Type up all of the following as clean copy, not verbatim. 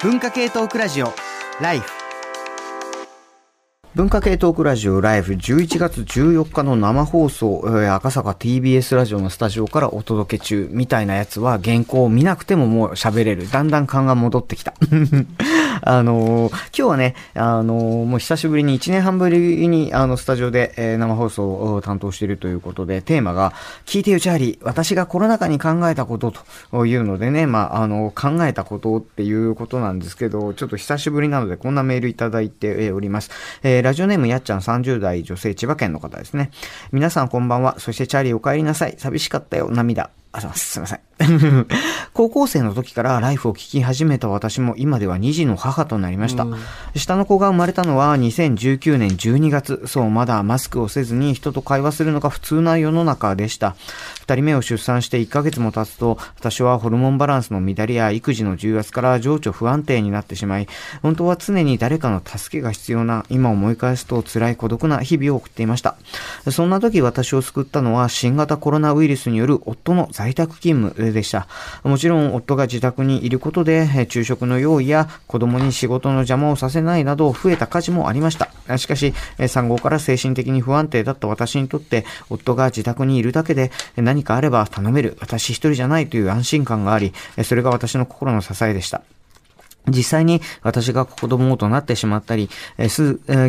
文化系トークラジオライフ。文化系トークラジオライフ11月14日の生放送、赤坂 TBS ラジオのスタジオからお届け中みたいなやつは原稿を見なくてももう喋れる。だんだん勘が戻ってきた。今日はね、もう久しぶりに1年半ぶりにスタジオで、生放送を担当しているということで、テーマが聞いてよチャーリー、私がコロナ禍に考えたことというのでね、考えたことっていうことなんですけど、ちょっと久しぶりなのでこんなメールいただいております。ラジオネームやっちゃん30代女性千葉県の方ですね。皆さんこんばんは。そしてチャーリーお帰りなさい。寂しかったよ涙。すいません。高校生の時からライフを聞き始めた私も今では2児の母となりました。下の子が生まれたのは2019年12月。そう、まだマスクをせずに人と会話するのが普通な世の中でした。2人目を出産して1ヶ月も経つと、私はホルモンバランスの乱れや育児の重圧から情緒不安定になってしまい、本当は常に誰かの助けが必要な、今思い返すと辛い孤独な日々を送っていました。そんな時私を救ったのは新型コロナウイルスによる夫の在宅勤務でした。もちろん夫が自宅にいることで昼食の用意や子供に仕事の邪魔をさせないなど増えた家事もありました。しかし産後から精神的に不安定だった私にとって夫が自宅にいるだけで何かあれば頼める、私一人じゃないという安心感があり、それが私の心の支えでした。実際に私が子供となってしまったり、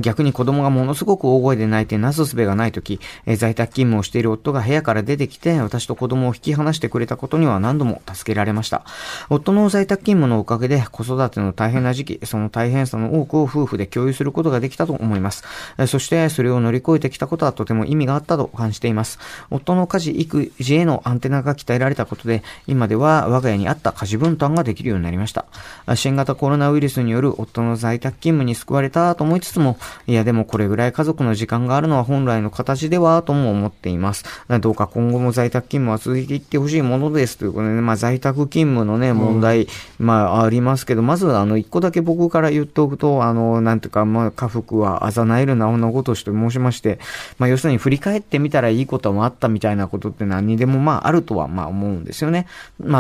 逆に子供がものすごく大声で泣いてなすすべがないとき、在宅勤務をしている夫が部屋から出てきて私と子供を引き離してくれたことには何度も助けられました。夫の在宅勤務のおかげで子育ての大変な時期、その大変さの多くを夫婦で共有することができたと思います。そしてそれを乗り越えてきたことはとても意味があったと感じています。夫の家事育児へのアンテナが鍛えられたことで、今では我が家に合った家事分担ができるようになりました。コロナウイルスによる夫の在宅勤務に救われたと思いつつも、いやでもこれぐらい家族の時間があるのは本来の形ではとも思っています。どうか今後も在宅勤務は続いていってほしいものですということで、ね、在宅勤務のね問題、ありますけど、まず一個だけ僕から言っておくと、なんていうか、家福はあざなえるなおのごとしと申しまして、要するに振り返ってみたらいいこともあったみたいなことって何にでもあるとは思うんですよね。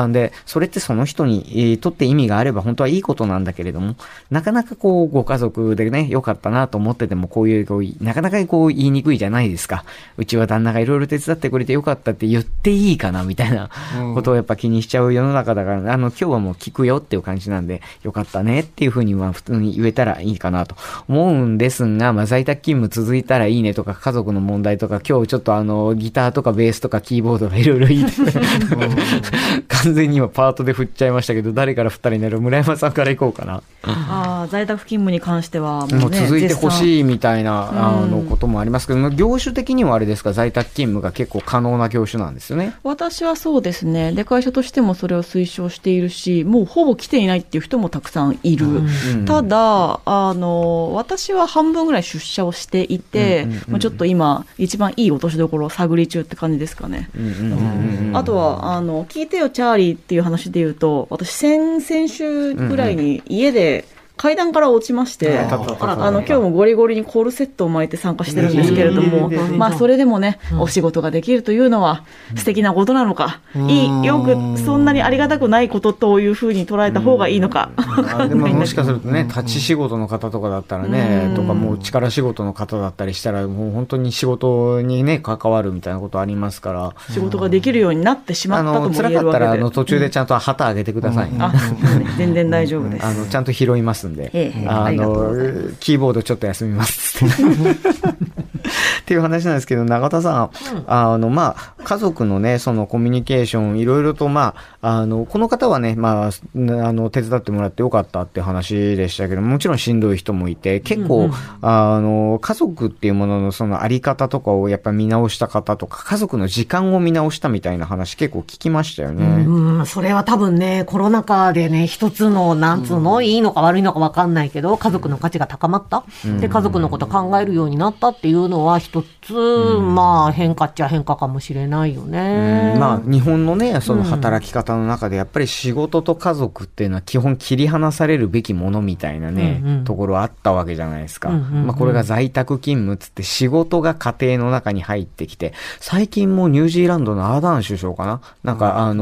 でそれってその人にとって意味があれば本当はいいことなんだけれども、なかなかこうご家族でね良かったなと思っててもこういうなかなかこう言いにくいじゃないですか。うちは旦那がいろいろ手伝ってくれて良かったって言っていいかなみたいなことをやっぱ気にしちゃう世の中だから、今日はもう聞くよっていう感じなんで、良かったねっていうふうに普通に言えたらいいかなと思うんですが、在宅勤務続いたらいいねとか、家族の問題とか、今日ちょっとギターとかベースとかキーボードがいろいろいい完全に今パートで振っちゃいましたけど、誰から振ったらいいんだろう。村山さんから行こうかな。在宅勤務に関してはもう、ね、続いてほしいみたいなこともありますけど、業種的にはあれですか、在宅勤務が結構可能な業種なんですよね。私はそうですね。で会社としてもそれを推奨しているし、もうほぼ来ていないっていう人もたくさんいる、ただ私は半分ぐらい出社をしていて、ちょっと今一番いい落としどころを探り中って感じですかね。あとは聞いてよチャーリーっていう話で言うと、私先週ぐらいに家で階段から落ちまして、今日もゴリゴリにコールセットを巻いて参加してるんですけれども、それでもね、お仕事ができるというのは素敵なことなのか、よくそんなにありがたくないことというふうに捉えた方がいいのか。でももしかするとね、立ち仕事の方とかだったらね、とかもう力仕事の方だったりしたら、もう本当に仕事にね関わるみたいなことありますから、仕事ができるようになってしまったとも言えるわけで。辛かったら途中でちゃんと旗あげてくださいね。全然大丈夫です。ちゃんと拾います。キーボードちょっと休みますっていう話なんですけど、永田さん、家族のねそのコミュニケーションいろいろと、この方はね、手伝ってもらってよかったって話でしたけど、もちろんしんどい人もいて、結構、家族っていうもののそのあり方とかをやっぱり見直した方とか、家族の時間を見直したみたいな話結構聞きましたよね。それは多分ね、コロナ禍でね、一つのいいのか悪いのかわかんないけど、家族の価値が高まった、で家族のこと考えるようになったっていうのは一つ、変化っちゃ変化かもしれないないよね。まあ、日本のね、その働き方の中でやっぱり仕事と家族っていうのは基本切り離されるべきものみたいなね、うんうん、ところあったわけじゃないですか、うんうんうん。まあ、これが在宅勤務つって仕事が家庭の中に入ってきて、最近もニュージーランドのアーダーン首相かな、なんか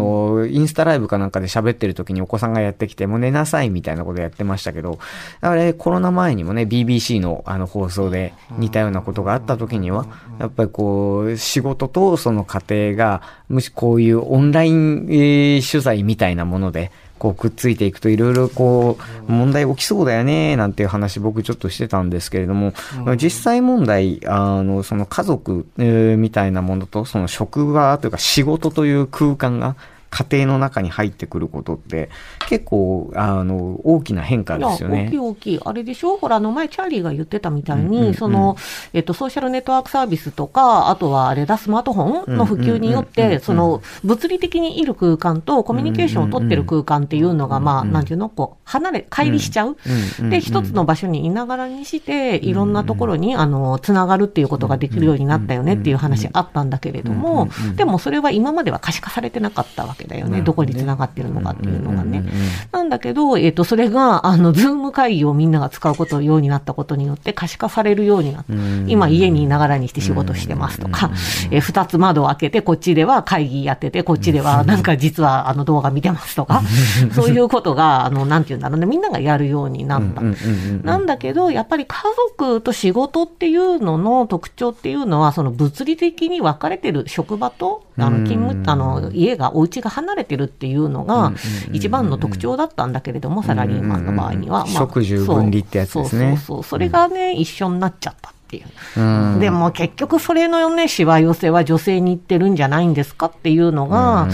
インスタライブかなんかで喋ってる時にお子さんがやってきてもう寝なさいみたいなことやってましたけど、あれコロナ前にもね BBC の放送で似たようなことがあった時にはやっぱりこう仕事とその家庭がもしこういうオンライン、取材みたいなものでこうくっついていくといろいろこう問題起きそうだよねなんていう話僕ちょっとしてたんですけれども、実際問題その家族、みたいなものとその職場というか仕事という空間が家庭の中に入ってくることって結構大きな変化ですよね。大きい大きい。あれでしょ、ほら前チャーリーが言ってたみたいに、うんうんうん、ソーシャルネットワークサービスとか、あとはあれだスマートフォンの普及によって、うんうんうんうん、その物理的にいる空間とコミュニケーションを取ってる空間っていうのが、うんうんうん、まあなんていうのこう乖離しちゃう、うんうんうんうん、で一つの場所にいながらにしていろんなところにつながるっていうことができるようになったよねっていう話あったんだけれども、でもそれは今までは可視化されてなかったわけだよね、どこに繋がってるのかっていうのがね、なんだけど、それがズーム会議をみんなが使うことようになったことによって可視化されるようになった、今家にいながらにして仕事してますとか、2つ窓を開けてこっちでは会議やっててこっちではなんか実は動画見てますとかそういうことがなんていうんだろうね、みんながやるようになった、なんだけどやっぱり家族と仕事っていうのの特徴っていうのはその物理的に分かれてる職場と勤務家がお家が離れてるっていうのが一番の特徴だったんだけれども、サラリーマンの場合には食住分離ってやつですね。それがね、一緒になっちゃったっていう。でも結局それのね、しわ寄せは女性にいってるんじゃないんですかっていうのが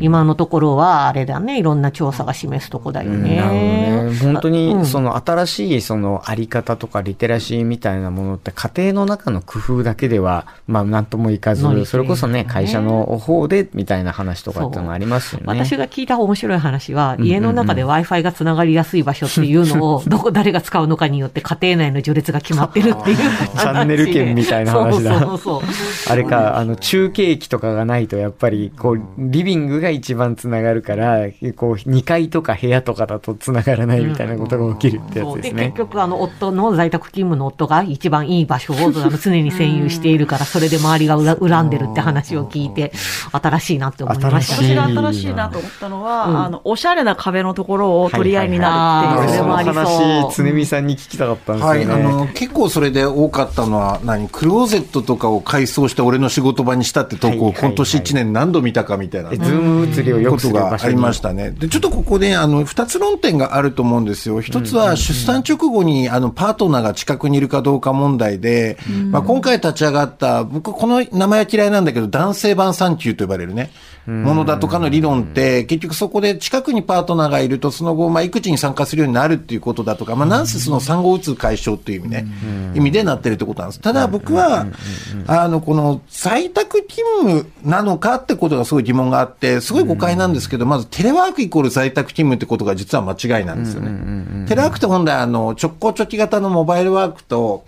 今のところはあれだね、いろんな調査が示すとこだよね。本当にその新しいそのあり方とかリテラシーみたいなものって家庭の中の工夫だけではまあなんともいかず、それこそね会社の方でみたいな話とかってのがありますよね。私が聞いた面白い話は、家の中で Wi-Fi がつながりやすい場所っていうのを誰が使うのかによって家庭内の序列が決まってるっていうチャンネル権みたいな話だ。そうそうそうあれか、中継機とかがないとやっぱりこうリビングが一番つながるからこう2階とか部屋とかだとつながらないみたいなことが起きるってやつですね。で結局夫の在宅勤務の夫が一番いい場所を常に占有しているからそれで周りが恨んでるって話を聞いて新しいなって思いました。私が新しいなと思ったのは、おしゃれな壁のところを取り合いになるっていう、はいはいはい、その話常見さんに聞きたかったんですよね、はい。結構それで多かったのはクローゼットとかを改装して俺の仕事場にしたって投稿を、はいはいはい、今年1年何度見たかみたいな、ズーム移りをよくする場所にことがありましたね。でちょっとここで2つ論点があると思うんですよ。一つは出産直後にパートナーが近くにいるかどうか問題で、まあ、今回立ち上がった僕この名前は嫌いなんだけど男性版産休と呼ばれるねものだとかの理論って結局そこで近くにパートナーがいるとその後、まあ、育児に参加するようになるっていうことだとか、まあ、なんせその産後うつ解消っていう意味ね、意味でなってるってことなんです。ただ僕はこの在宅勤務なのかってことがすごい疑問があって、すごい誤解なんですけど、まずテレワークイコール在宅勤務ってことが実は間違いなんですよね、テレワークって本来直行直帰型のモバイルワークと、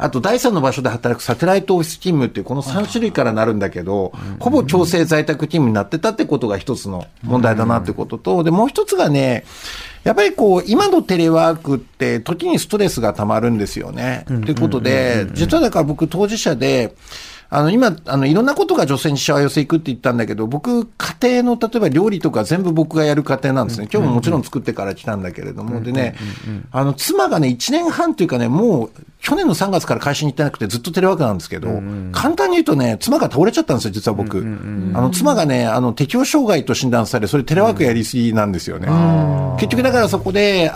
あと第3の場所で働くサテライトオフィス勤務っていうこの3種類からなるんだけど、ほぼ強制在宅勤務になってたってことが一つの問題だなってことと、でもう一つがね、やっぱりこう今のテレワークって時にストレスがたまるんですよねということで、実はだから僕当事者で今いろんなことが女性にしわ寄せいくって言ったんだけど、僕家庭の例えば料理とか全部僕がやる家庭なんですね。今日ももちろん作ってから来たんだけれども、でね妻がね1年半というかね、もう去年の3月から会社に行ってなくてずっとテレワークなんですけど、簡単に言うとね、妻が倒れちゃったんですよ実は僕、妻がね適応障害と診断され、それテレワークやりすぎなんですよね、結局だからそこで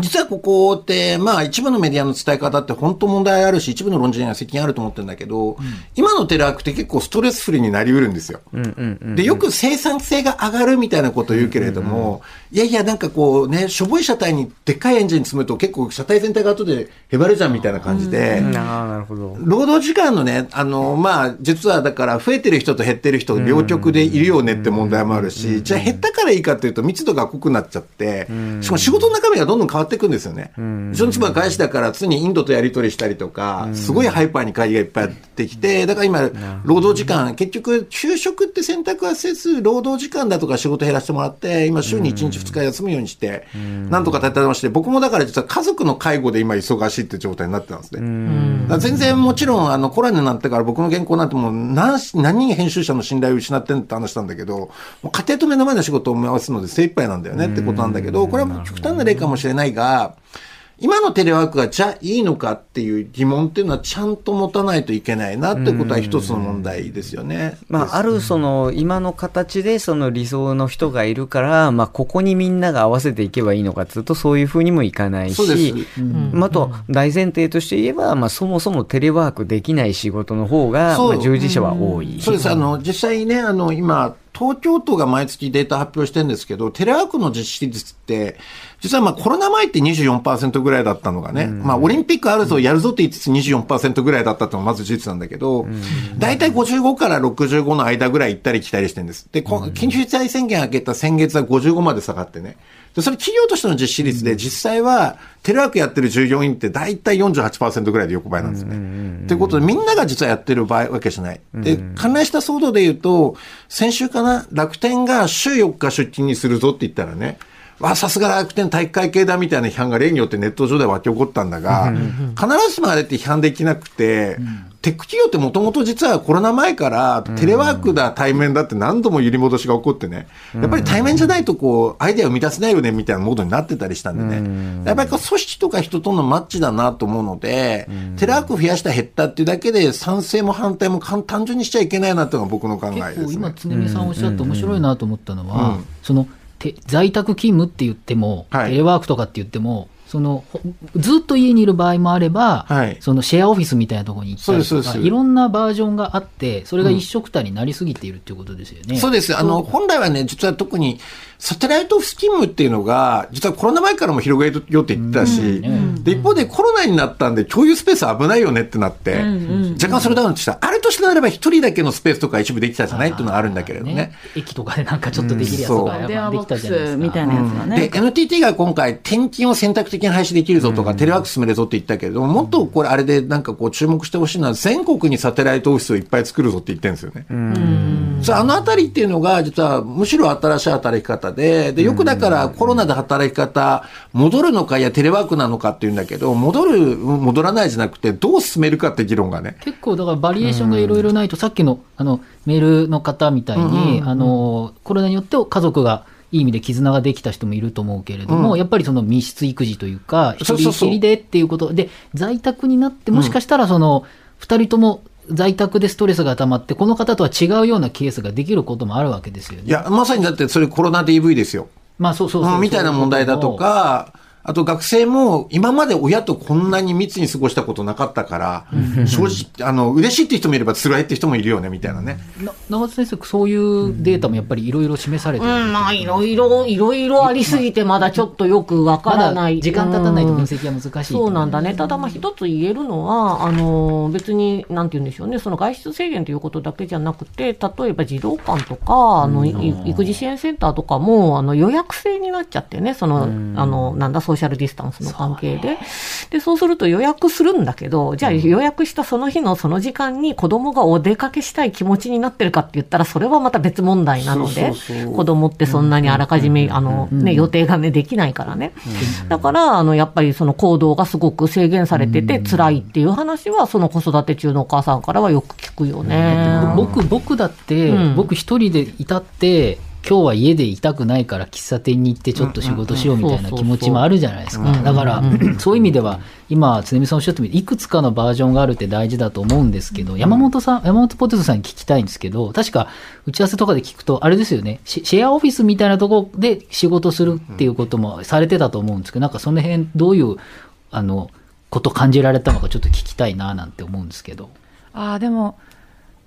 実はここって、まあ一部のメディアの伝え方って本当問題あるし、一部の論者には責任あると思ってるんだけど、今のテレワークって結構ストレスフリーになりうるんですよ。で、よく生産性が上がるみたいなことを言うけれども、いやいやなんかこうね、しょぼい車体にでっかいエンジン積むと結構車体全体が後でへばれちゃうみたいな感じで、なるほど。労働時間のね、まあ実はだから増えてる人と減ってる人両極でいるよねって問題もあるし、じゃあ減ったからいいかというと密度が濃くなっちゃって、しかも仕事の中身がどんどん変わってっていくんですよね。初日は外資だから常にインドとやり取りしたりとか、すごいハイパーに会議がいっぱいやってきて、だから今労働時間、結局昼食って選択はせず労働時間だとか仕事減らしてもらって、今週に1日2日休むようにしてなんとか立て直して、僕もだから実は家族の介護で今忙しいって状態になってたんですね。全然もちろんコロナになってから僕の原稿なんてもう 何人編集者の信頼を失ってんって話したんだけど、もう家庭と目の前の仕事を回すので精一杯なんだよねってことなんだけど、これは極端な例かもしれないが、今のテレワークがじゃあいいのかっていう疑問っていうのはちゃんと持たないといけないなってことは一つの問題ですよね。まあ、あるその今の形でその理想の人がいるから、まあ、ここにみんなが合わせていけばいいのかっていうとそういうふうにもいかないし、まあ、あと大前提として言えば、まあ、そもそもテレワークできない仕事の方がまあ従事者は多い。そうです。実際ね、今東京都が毎月データ発表してるんですけど、テレワークの実施率って実はまあコロナ前って 24% ぐらいだったのがね、まあオリンピックあるぞやるぞって言いつつ 24% ぐらいだったってのがまず事実なんだけど、だいたい55から65の間ぐらい行ったり来たりしてるんです。で、緊急事態宣言明けた先月は55まで下がってね、でそれ企業としての実施率で、実際はテレワークやってる従業員ってだいたい 48% ぐらいで横ばいなんですね。ということでみんなが実はやってる場合わけじゃない。で、関連した騒動で言うと先週かな、楽天が週4日出勤にするぞって言ったらね、わ、さすが楽天体育会系だみたいな批判が例によってネット上で湧き起こったんだが、必ずしもあれって批判できなくて、テック企業ってもともと実はコロナ前からテレワークだ対面だって何度も揺り戻しが起こってね、やっぱり対面じゃないとこうアイデアを生み出せないよねみたいなモードになってたりしたんでね、やっぱり組織とか人とのマッチだなと思うので、テレワーク増やした減ったっていうだけで賛成も反対も単純にしちゃいけないなっていうのが僕の考えですね。結構今常見さんおっしゃって面白いなと思ったのは、その在宅勤務って言っても、はい、テレワークとかって言っても、そのずっと家にいる場合もあれば、はい、そのシェアオフィスみたいなところに行ったりとか、いろんなバージョンがあって、それが一緒くたになりすぎているということですよね。そうです。本来はね、実は特にサテライトオフィス勤務っていうのが、実はコロナ前からも広げようって言ってたし、で一方でコロナになったんで共有スペース危ないよねってなって、若干それダウンした。あれとしてなれば一人だけのスペースとか一部できたじゃないっていうのはあるんだけれど ね、駅とかでなんかちょっとできるやつとかできたじゃないですか、みたいなやつがね。で NTT が今回転勤を選択的に廃止できるぞとか、テレワーク進めるぞって言ったけれども、もっとこれあれでなんかこう注目してほしいのは、全国にサテライトオフィスをいっぱい作るぞって言ってるんですよね。あのあたりっていうのが実はむしろ新しい働き方 でよくだからコロナで働き方戻るのか、いやテレワークなのかっていうんだけど、戻らないじゃなくてどう進めるかって議論がね、結構だからバリエーションがいろいろないと、さっき のメールの方みたいに、コロナによって家族がいい意味で絆ができた人もいると思うけれども、やっぱりその密室育児というか一人きりでっていうことで、在宅になってもしかしたらその2人とも在宅でストレスが溜まって、この方とは違うようなケースができることもあるわけですよね。いやまさにだってそれコロナ DV ですよ。まあそうそうそうみたいな問題だとか、あと学生も今まで親とこんなに密に過ごしたことなかったから正直嬉しいって人もいれば辛いって人もいるよねみたいなね。長津先生、そういうデータもやっぱりいろいろ示されてる、まあいろいろありすぎてまだちょっとよくわからない、時間経たないと分析は難しい、そうなんだね。ただまあ一つ言えるのは別になんて言うんでしょうね、その外出制限ということだけじゃなくて、例えば児童館とか育児支援センターとかも予約制になっちゃってね、そのなんだそうソーシャルディスタンスの関係で、でそうすると予約するんだけど、じゃあ予約したその日のその時間に子供がお出かけしたい気持ちになってるかって言ったら、それはまた別問題なので、子供ってそんなにあらかじめ予定がねできないからね、だからやっぱりその行動がすごく制限されてて辛いっていう話は、その子育て中のお母さんからはよく聞くよね。僕だって、僕一人でいたって今日は家でいたくないから喫茶店に行ってちょっと仕事しようみたいな気持ちもあるじゃないですか。だからそういう意味では今常見さんおっしゃってみて、いくつかのバージョンがあるって大事だと思うんですけど、山本ポテトさんに聞きたいんですけど、確か打ち合わせとかで聞くとあれですよね、シェアオフィスみたいなところで仕事するっていうこともされてたと思うんですけど、なんかその辺どういうこと感じられたのかちょっと聞きたいななんて思うんですけど。でも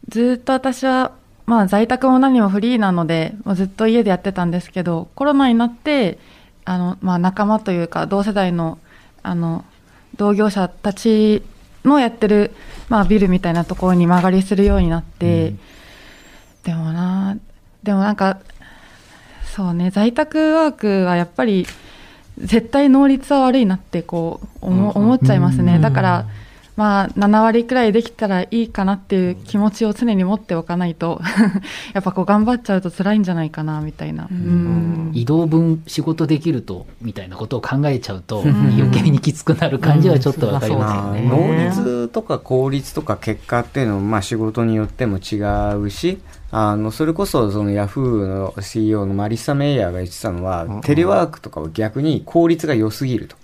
ずっと私はまあ、在宅も何もフリーなのでもうずっと家でやってたんですけど、コロナになってまあ、仲間というか同世代の、同業者たちのやってる、まあ、ビルみたいなところに間借りするようになって、でもなんかそうね、在宅ワークはやっぱり絶対能率は悪いなってこう 思っちゃいますね。だからまあ7割くらいできたらいいかなっていう気持ちを常に持っておかないとやっぱこう頑張っちゃうと辛いんじゃないかなみたいな、移動分仕事できるとみたいなことを考えちゃうと余計にきつくなる感じはちょっと分かりますよね。能率とか効率とか結果っていうのもまあ仕事によっても違うし、それこ そのヤフーの CEO のマリッサ・メイヤーが言ってたのは、テレワークとかは逆に効率が良すぎると、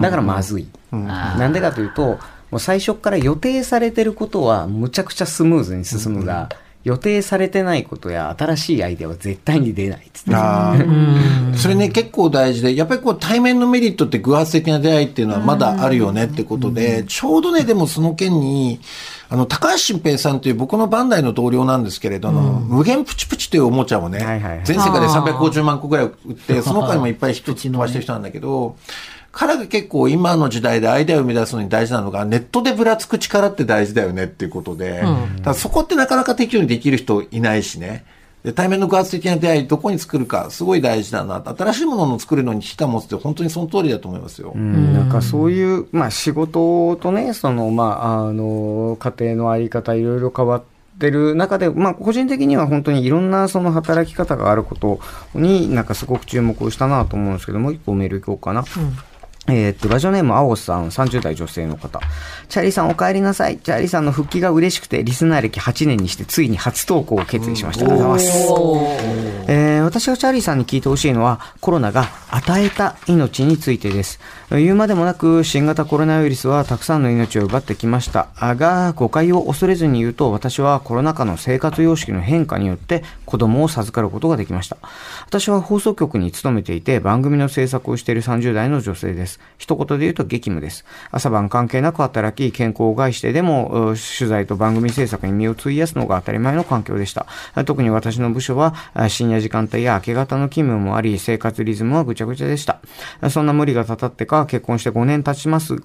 だからまずい、なんでかというともう最初から予定されてることはむちゃくちゃスムーズに進むが、予定されてないことや新しいアイデアは絶対に出ないっつってそれね結構大事で、やっぱりこう対面のメリットって偶発的な出会いっていうのはまだあるよねってことで、ちょうどねでもその件に高橋新平さんという僕のバンダイの同僚なんですけれども、無限プチプチというおもちゃをね、全世界で350万個ぐらい売って、その他にもいっぱい一つ飛ばしてる人なんだけど、彼が結構今の時代でアイデアを生み出すのに大事なのが、ネットでぶらつく力って大事だよねっていうことで、だそこってなかなか適用にできる人いないしね。で対面の偶発的な出会いどこに作るかすごい大事だな、新しいものを作るのに危機感を持つって本当にその通りだと思いますよ。なんかそういう、まあ、仕事とねその、家庭のあり方いろいろ変わってる中で、まあ、個人的には本当にいろんなその働き方があることになんかすごく注目をしたなと思うんですけども、一個メールいこうかな。ラジオネーム青さん、30代女性の方。チャーリーさんお帰りなさい。チャーリーさんの復帰が嬉しくてリスナー歴8年にしてついに初投稿を決意しました。ありがとうございます。私がチャーリーさんに聞いてほしいのはコロナが与えた命についてです。言うまでもなく新型コロナウイルスはたくさんの命を奪ってきましたが、誤解を恐れずに言うと、私はコロナ禍の生活様式の変化によって子供を授かることができました。私は放送局に勤めていて番組の制作をしている30代の女性です。一言で言うと激務です。朝晩関係なく働き、健康を害してでも取材と番組制作に身を費やすのが当たり前の環境でした。特に私の部署は深夜時間帯や明け方の勤務もあり、生活リズムはぐちゃぐちゃでした。そんな無理がたたってか結婚して5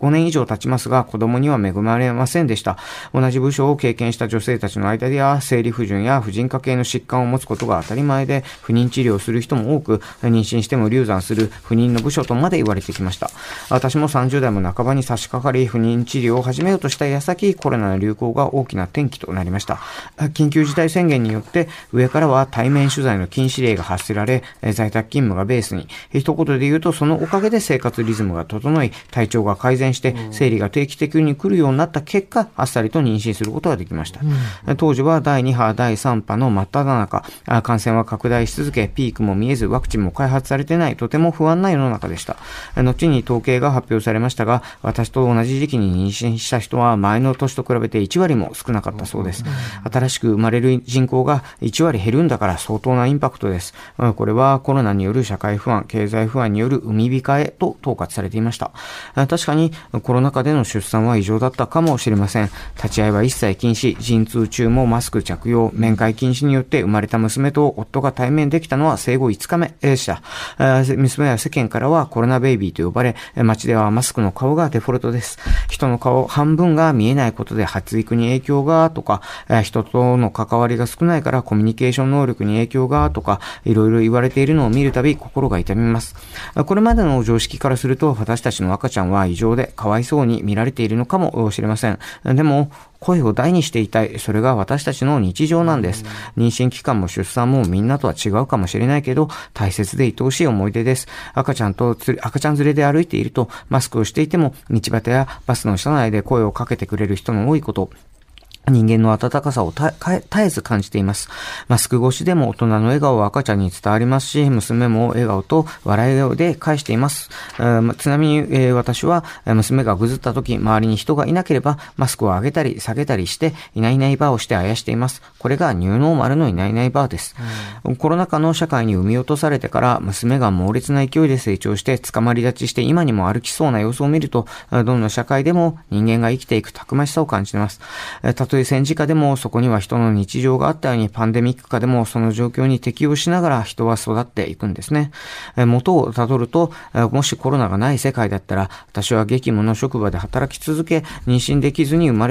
年以上経ちますが、子供には恵まれませんでした。同じ部署を経験した女性たちの間では生理不順や婦人科系の疾患を持つことが当たり前で、不妊治療をする人も多く、妊娠しても流産する不妊の部署とまで言われてきました。私も30代も半ばに差し掛かり、不妊治療を始めようとした矢先、コロナの流行が大きな転機となりました。緊急事態宣言によって上からは対面取材の禁止令が発せられ、在宅勤務がベースに。一言で言うと、そのおかげで生活リズムが整い、体調が改善して生理が定期的に来るようになった結果、あっさりと妊娠することができました。当時は第2波第3波の真っ只中、感染は拡大し続け、ピークも見えずワクチンも開発されてない、とても不安な世の中でした。後に統計が発表されましたが、私と同じ時期に妊娠した人は前の年と比べて1割も少なかったそうです。新しく生まれる人口が1割減るんだから相当なインパクトです。これはコロナによる社会不安、経済不安による産み控えと統括されていました。確かにコロナ禍での出産は異常だったかもしれません。立ち会いは一切禁止、陣痛中もマスク着用、面会禁止によって生まれた娘と夫が対面できたのは生後5日目でした。娘は世間からはコロナベイビーと呼ばれ、街ではマスクの顔がデフォルトです。人の顔半分が見えないことで発育に影響がとか、人との関わりが少ないからコミュニケーション能力に影響がとか、いろいろ言われているのを見るたび心が痛みます。これまでの常識からすると、私たちの赤ちゃんは異常でかわいそうに見られているのかもしれません。でも声を大にしていたい、それが私たちの日常なんです。妊娠期間も出産もみんなとは違うかもしれないけど、大切で愛おしい思い出です。赤ちゃん連れで歩いていると、マスクをしていても道端やバスの車内で声をかけてくれる人の多いこと、人間の温かさを絶えず感じています。マスク越しでも大人の笑顔は赤ちゃんに伝わりますし、娘も笑顔と笑い顔で返しています。ちなみに、私は娘がぐずった時、周りに人がいなければマスクを上げたり下げたりして、いないいないバーをしてあやしています。これがニューノーマルのいないいないバーです。コロナ禍の社会に産み落とされてから、娘が猛烈な勢いで成長してつかまり立ちして今にも歩きそうな様子を見ると、どんな社会でも人間が生きていくたくましさを感じています。戦時下でもそこには人の日常があったように、パンデミック下でもその状況に適応しながら人は育っていくんですね。元をたどると、もしコロナがない世界だったら、私は激務の職場で働き続け、妊娠できずに生ま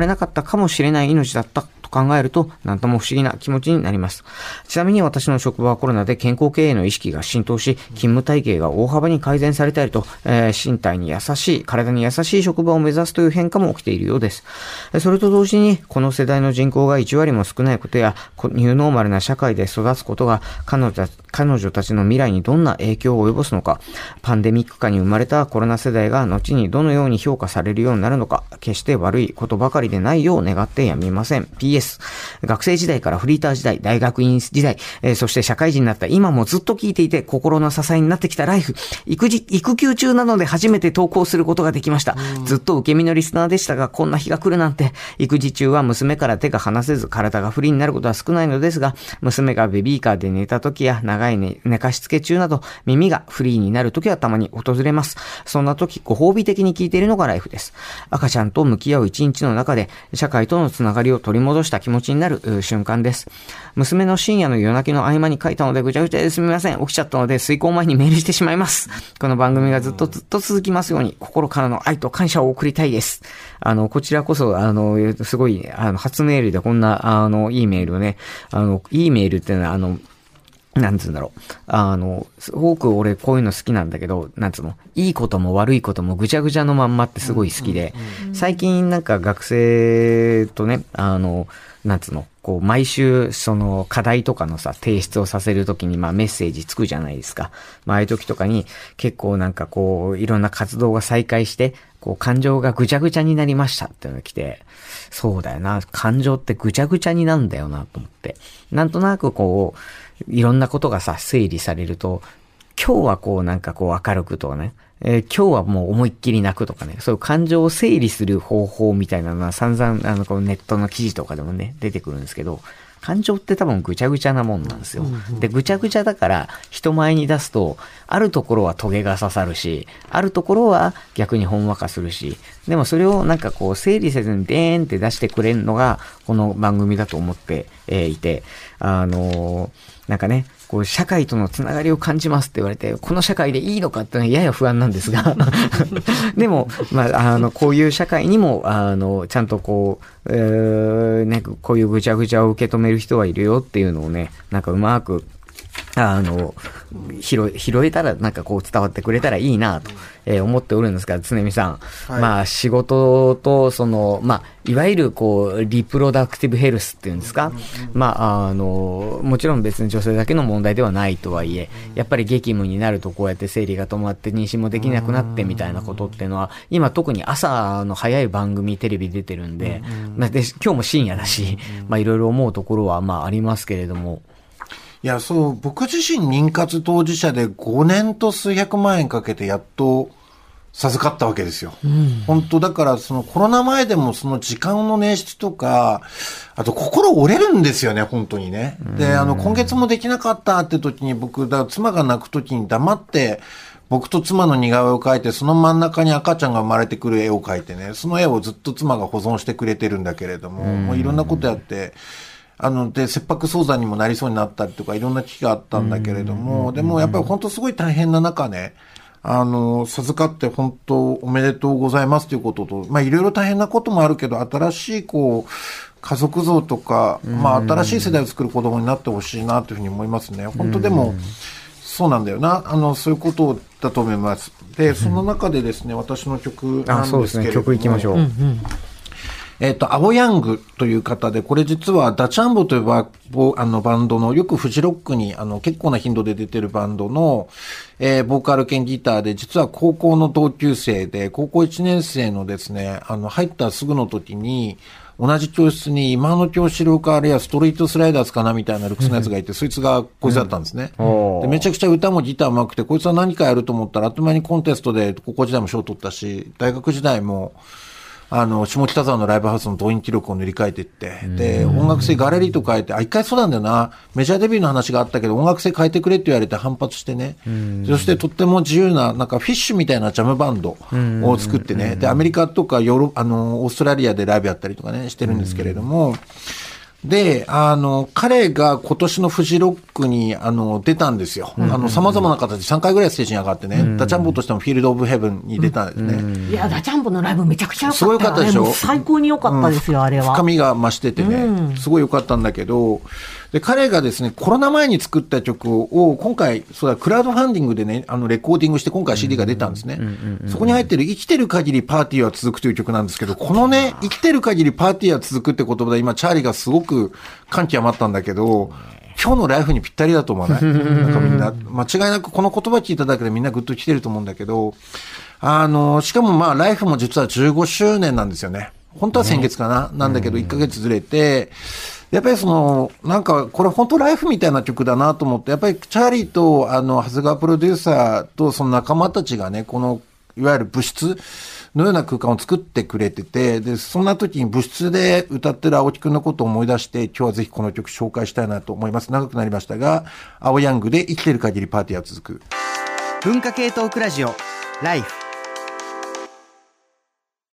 れなかったかもしれない命だったと考えると、なんとも不思議な気持ちになります。ちなみに私の職場はコロナで健康経営の意識が浸透し、勤務体系が大幅に改善されたりと、身体に優しい、体に優しい職場を目指すという変化も起きているようです。それと同時に、この世代の人口が1割も少ないことや、ニューノーマルな社会で育つことが彼女たちの未来にどんな影響を及ぼすのか、パンデミック下に生まれたコロナ世代が後にどのように評価されるようになるのか、決して悪いことばかりでないよう願ってやみません。 PS 学生時代からフリーター時代、大学院時代、そして社会人になった今もずっと聞いていて心の支えになってきたライフ、育休中なので初めて投稿することができました。ずっと受け身のリスナーでしたが、こんな日が来るなんて。育児中は娘から手が離せず、体が不利になることは少ないのですが、娘がベビーカーで寝た時や長い寝かしつけ中など、耳がフリーになる時はたまに訪れます。そんな時、ご褒美的に聞いているのがライフです。赤ちゃんと向き合う一日の中で、社会とのつながりを取り戻した気持ちになる瞬間です。娘の深夜の夜泣きの合間に書いたのでぐちゃぐちゃですみません。起きちゃったので遂行前にメールしてしまいます。この番組がずっとずっと続きますように、心からの愛と感謝を送りたいです。こちらこそすごい初メールでこんないいメールをね、いいメールっていうのはなんつうんだろう。すごく俺こういうの好きなんだけど、なんつうの、いいことも悪いこともぐちゃぐちゃのまんまってすごい好きで、最近なんか学生とね、なんつうの、こう毎週その課題とかのさ、提出をさせるときにまあメッセージつくじゃないですか。まあああいうときとかに結構なんかこういろんな活動が再開して、こう感情がぐちゃぐちゃになりましたっていうのが来て、そうだよな、感情ってぐちゃぐちゃになるんだよなと思って。なんとなくこう、いろんなことがさ、整理されると、今日はこうなんかこう明るくとかね、今日はもう思いっきり泣くとかね、そういう感情を整理する方法みたいなのは散々こうネットの記事とかでもね、出てくるんですけど、感情って多分ぐちゃぐちゃなもんなんですよ。で、ぐちゃぐちゃだから人前に出すと、あるところはトゲが刺さるし、あるところは逆にほんわかするし、でもそれをなんかこう整理せずにでーんって出してくれるのがこの番組だと思っていて、なんかね、こう社会とのつながりを感じますって言われて、この社会でいいのかってのはやや不安なんですがでも、まあ、こういう社会にもちゃんとこう、ね、こういうぐちゃぐちゃを受け止める人はいるよっていうのをね、なんかうまく拾えたらなんかこう伝わってくれたらいいなと、思っておるんですが、常見さん、はい、まあ仕事とそのまあいわゆるこうリプロダクティブヘルスっていうんですか、まあもちろん別に女性だけの問題ではないとはいえ、やっぱり激務になるとこうやって生理が止まって妊娠もできなくなってみたいなことっていうのは、今特に朝の早い番組テレビ出てるんで、で今日も深夜だし、まあいろいろ思うところはまあありますけれども。いや、そう、僕自身妊活当事者で5年と数百万円かけてやっと授かったわけですよ。うん、本当だから、そのコロナ前でもその時間の捻出とか、あと心折れるんですよね、本当にね。で、今月もできなかったって時に、僕だ、妻が泣く時に黙って僕と妻の似顔絵を描いて、その真ん中に赤ちゃんが生まれてくる絵を描いてね、その絵をずっと妻が保存してくれてるんだけれども、もういろんなことやって。で、切迫早産にもなりそうになったりとか、いろんな危機があったんだけれども、でもやっぱり本当すごい大変な中ね、授かって本当おめでとうございますということと、まあいろいろ大変なこともあるけど、新しいこう、家族像とか、まあ新しい世代を作る子供になってほしいなというふうに思いますね。本当でも、そうなんだよな。そういうことだと思います。で、その中でですね、私の曲なんですけれども。あ、そうですね、曲行きましょう。うんうん、アボヤングという方で、これ実はダチャンボというバンドの、よくフジロックに結構な頻度で出てるバンドの、ボーカル兼ギターで、実は高校の同級生で、高校1年生のですね、入ったすぐの時に、同じ教室に今の教師郎か、あるいはストリートスライダーズかなみたいなルックスのやつがいて、そいつがこいつだったんですね。で、めちゃくちゃ歌もギター上手くて、こいつは何かやると思ったら、あっという間にコンテストで高校時代も賞を取ったし、大学時代も、下北沢のライブハウスの動員記録を塗り替えていって、で、音楽性ガレリーと変えて、一回そうなんだよな、メジャーデビューの話があったけど、音楽性変えてくれって言われて反発してね、そしてとっても自由な、なんかフィッシュみたいなジャムバンドを作ってね、で、アメリカとかオーストラリアでライブやったりとかね、してるんですけれども、で、彼が今年のフジロックに、出たんですよ。様々な形で3回ぐらいステージに上がってね、ダチャンボとしてもフィールドオブヘブンに出たんですね。いや、ダチャンボのライブめちゃくちゃ良かった。すごい良かったでしょ。最高に良かったですよ、あれは。深みが増しててね、すごい良かったんだけど、で、彼がですね、コロナ前に作った曲を、今回、そうだ、クラウドファンディングでね、レコーディングして今回 CD が出たんですね。そこに入ってる、生きてる限りパーティーは続くという曲なんですけど、このね、生きてる限りパーティーは続くって言葉で、今、チャーリーがすごく感極まったんだけど、今日のライフにぴったりだと思わない？なんかみんな、間違いなくこの言葉聞いただけでみんなグッと来てると思うんだけど、しかもまあ、ライフも実は15周年なんですよね。本当は先月かな、なんだけど、1ヶ月ずれて、やっぱりその、なんか、これ本当ライフみたいな曲だなと思って、やっぱりチャーリーと、長谷川プロデューサーとその仲間たちがね、この、いわゆる部室のような空間を作ってくれてて、で、そんな時に部室で歌ってる青木くんのことを思い出して、今日はぜひこの曲紹介したいなと思います。長くなりましたが、青ヤングで生きてる限りパーティーは続く。文化系トークラジオ、ライフ。